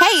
Hey,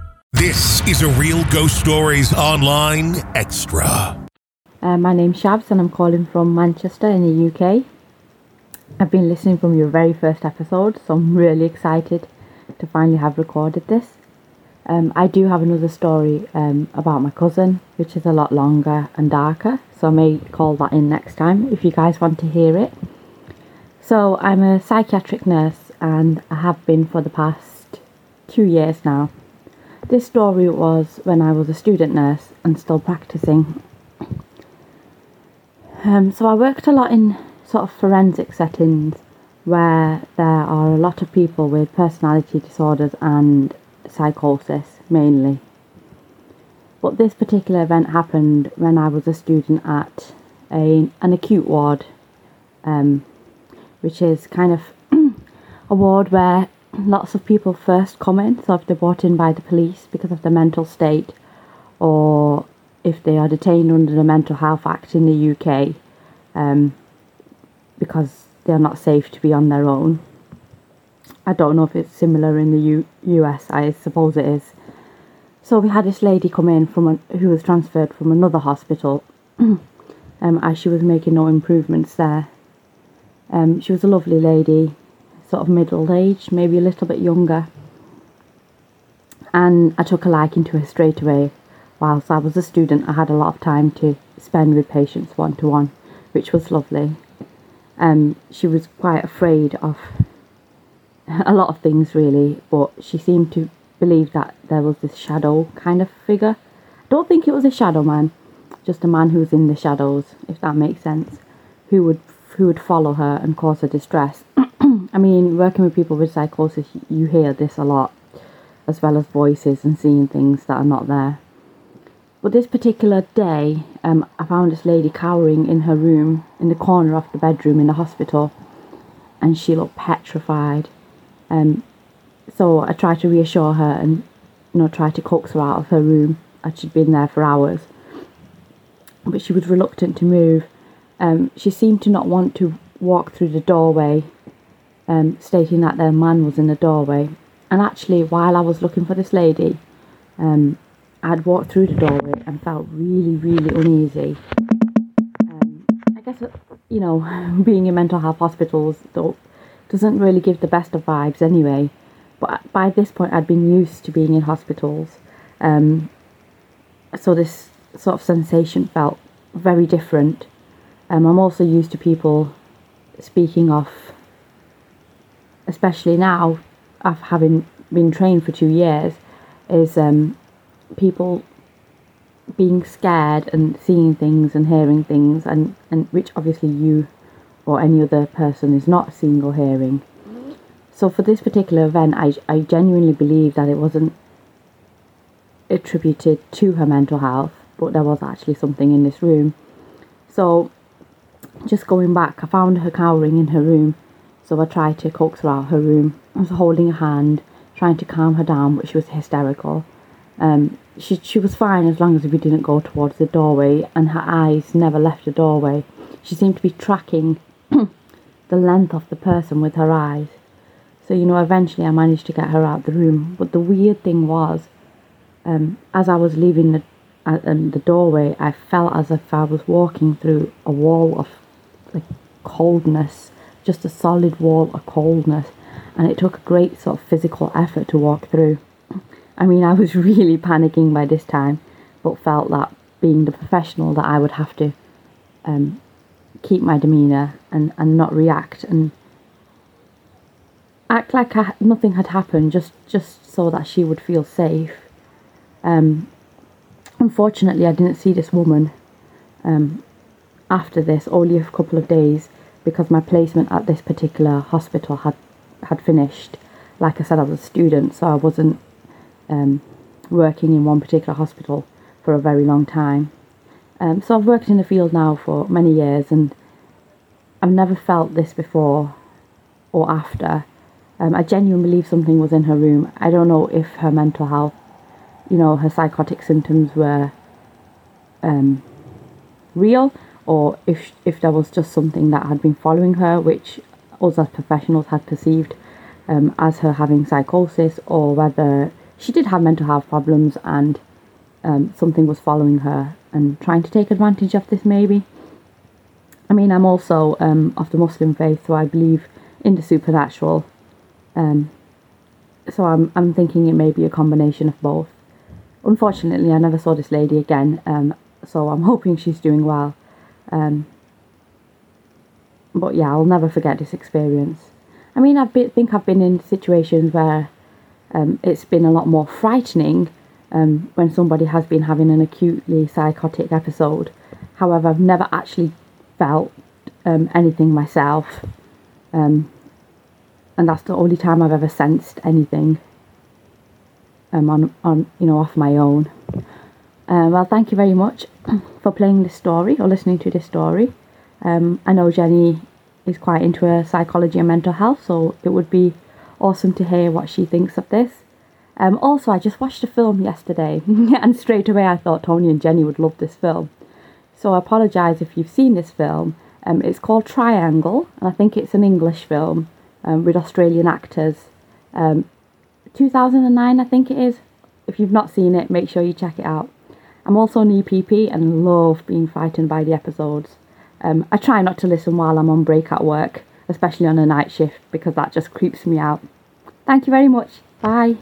This is a Real Ghost Stories Online Extra. My name's Shabs and I'm calling from Manchester in the UK. I've been listening from your very first episode, so I'm really excited to finally have recorded this. I do have another story about my cousin, which is a lot longer and darker, so I may call that in next time if you guys want to hear it. So I'm a psychiatric nurse and I have been for the past 2 years now. This story was when I was a student nurse and still practicing. So I worked a lot in sort of forensic settings where there are a lot of people with personality disorders and psychosis mainly. But this particular event happened when I was a student at an acute ward, which is kind of a ward where lots of people first come in, so if they're brought in by the police because of their mental state, or if they are detained under the Mental Health Act in the UK because they're not safe to be on their own. I don't know if it's similar in the US, I suppose it is. So we had this lady come in from who was transferred from another hospital as she was making no improvements there. She was a lovely lady, sort of middle age, maybe a little bit younger, and I took a liking to her straight away. Whilst I was a student, I had a lot of time to spend with patients one-to-one, which was lovely. She was quite afraid of a lot of things really, but she seemed to believe that there was this shadow kind of figure. I don't think it was a shadow man, just a man who was in the shadows, if that makes sense, who would follow her and cause her distress. I mean, working with people with psychosis, you hear this a lot, as well as voices and seeing things that are not there. But this particular day, I found this lady cowering in her room, in the corner of the bedroom in the hospital, and she looked petrified. So I tried to reassure her and, try to coax her out of her room, as she'd been there for hours. But she was reluctant to move. She seemed to not want to walk through the doorway, stating that their man was in the doorway. And actually, while I was looking for this lady, I'd walked through the doorway and felt really, really uneasy. I guess, being in mental health hospitals doesn't really give the best of vibes anyway. But by this point, I'd been used to being in hospitals. So this sort of sensation felt very different. I'm also used to people speaking off, especially now, after having been trained for 2 years, is people being scared and seeing things and hearing things, and which obviously you or any other person is not seeing or hearing. So for this particular event, I genuinely believe that it wasn't attributed to her mental health, but there was actually something in this room. So just going back, I found her cowering in her room. So I tried to coax her out of her room. I was holding her hand, trying to calm her down, but she was hysterical. She was fine as long as we didn't go towards the doorway, and her eyes never left the doorway. She seemed to be tracking the length of the person with her eyes. So, you know, eventually I managed to get her out the room. But the weird thing was, as I was leaving the doorway, I felt as if I was walking through a wall of like coldness, just a solid wall of coldness. And it took a great sort of physical effort to walk through. I mean, I was really panicking by this time, but felt that being the professional that I would have to keep my demeanour and not react and act like nothing had happened, just so that she would feel safe. Unfortunately, I didn't see this woman after this, only a couple of days, because my placement at this particular hospital had finished. Like I said, I was a student, so I wasn't working in one particular hospital for a very long time. So I've worked in the field now for many years, and I've never felt this before or after. I genuinely believe something was in her room. I don't know if her mental health, you know, her psychotic symptoms were real, or if there was just something that had been following her, which us as professionals had perceived as her having psychosis, or whether she did have mental health problems and something was following her and trying to take advantage of this, maybe. I mean, I'm also of the Muslim faith, so I believe in the supernatural. So I'm thinking it may be a combination of both. Unfortunately, I never saw this lady again, so I'm hoping she's doing well. But yeah, I'll never forget this experience. I mean, I think I've been in situations where it's been a lot more frightening when somebody has been having an acutely psychotic episode. However, I've never actually felt anything myself. And that's the only time I've ever sensed anything off my own. Well, thank you very much for playing this story or listening to this story. I know Jenny is quite into her psychology and mental health, so it would be awesome to hear what she thinks of this. Also, I just watched a film yesterday and straight away I thought Tony and Jenny would love this film. So I apologise if you've seen this film. It's called Triangle, and I think it's an English film with Australian actors. 2009, I think it is. If you've not seen it, make sure you check it out. I'm also on EPP and love being frightened by the episodes. I try not to listen while I'm on break at work, especially on a night shift, because that just creeps me out. Thank you very much. Bye.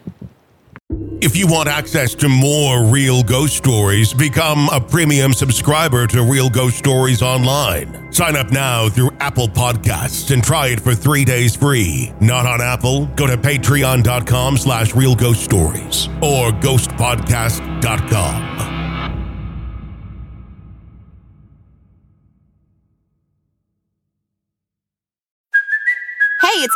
If you want access to more Real Ghost Stories, become a premium subscriber to Real Ghost Stories Online. Sign up now through Apple Podcasts and try it for 3 days free. Not on Apple? Go to patreon.com/realghoststories or ghostpodcast.com. Hey, it's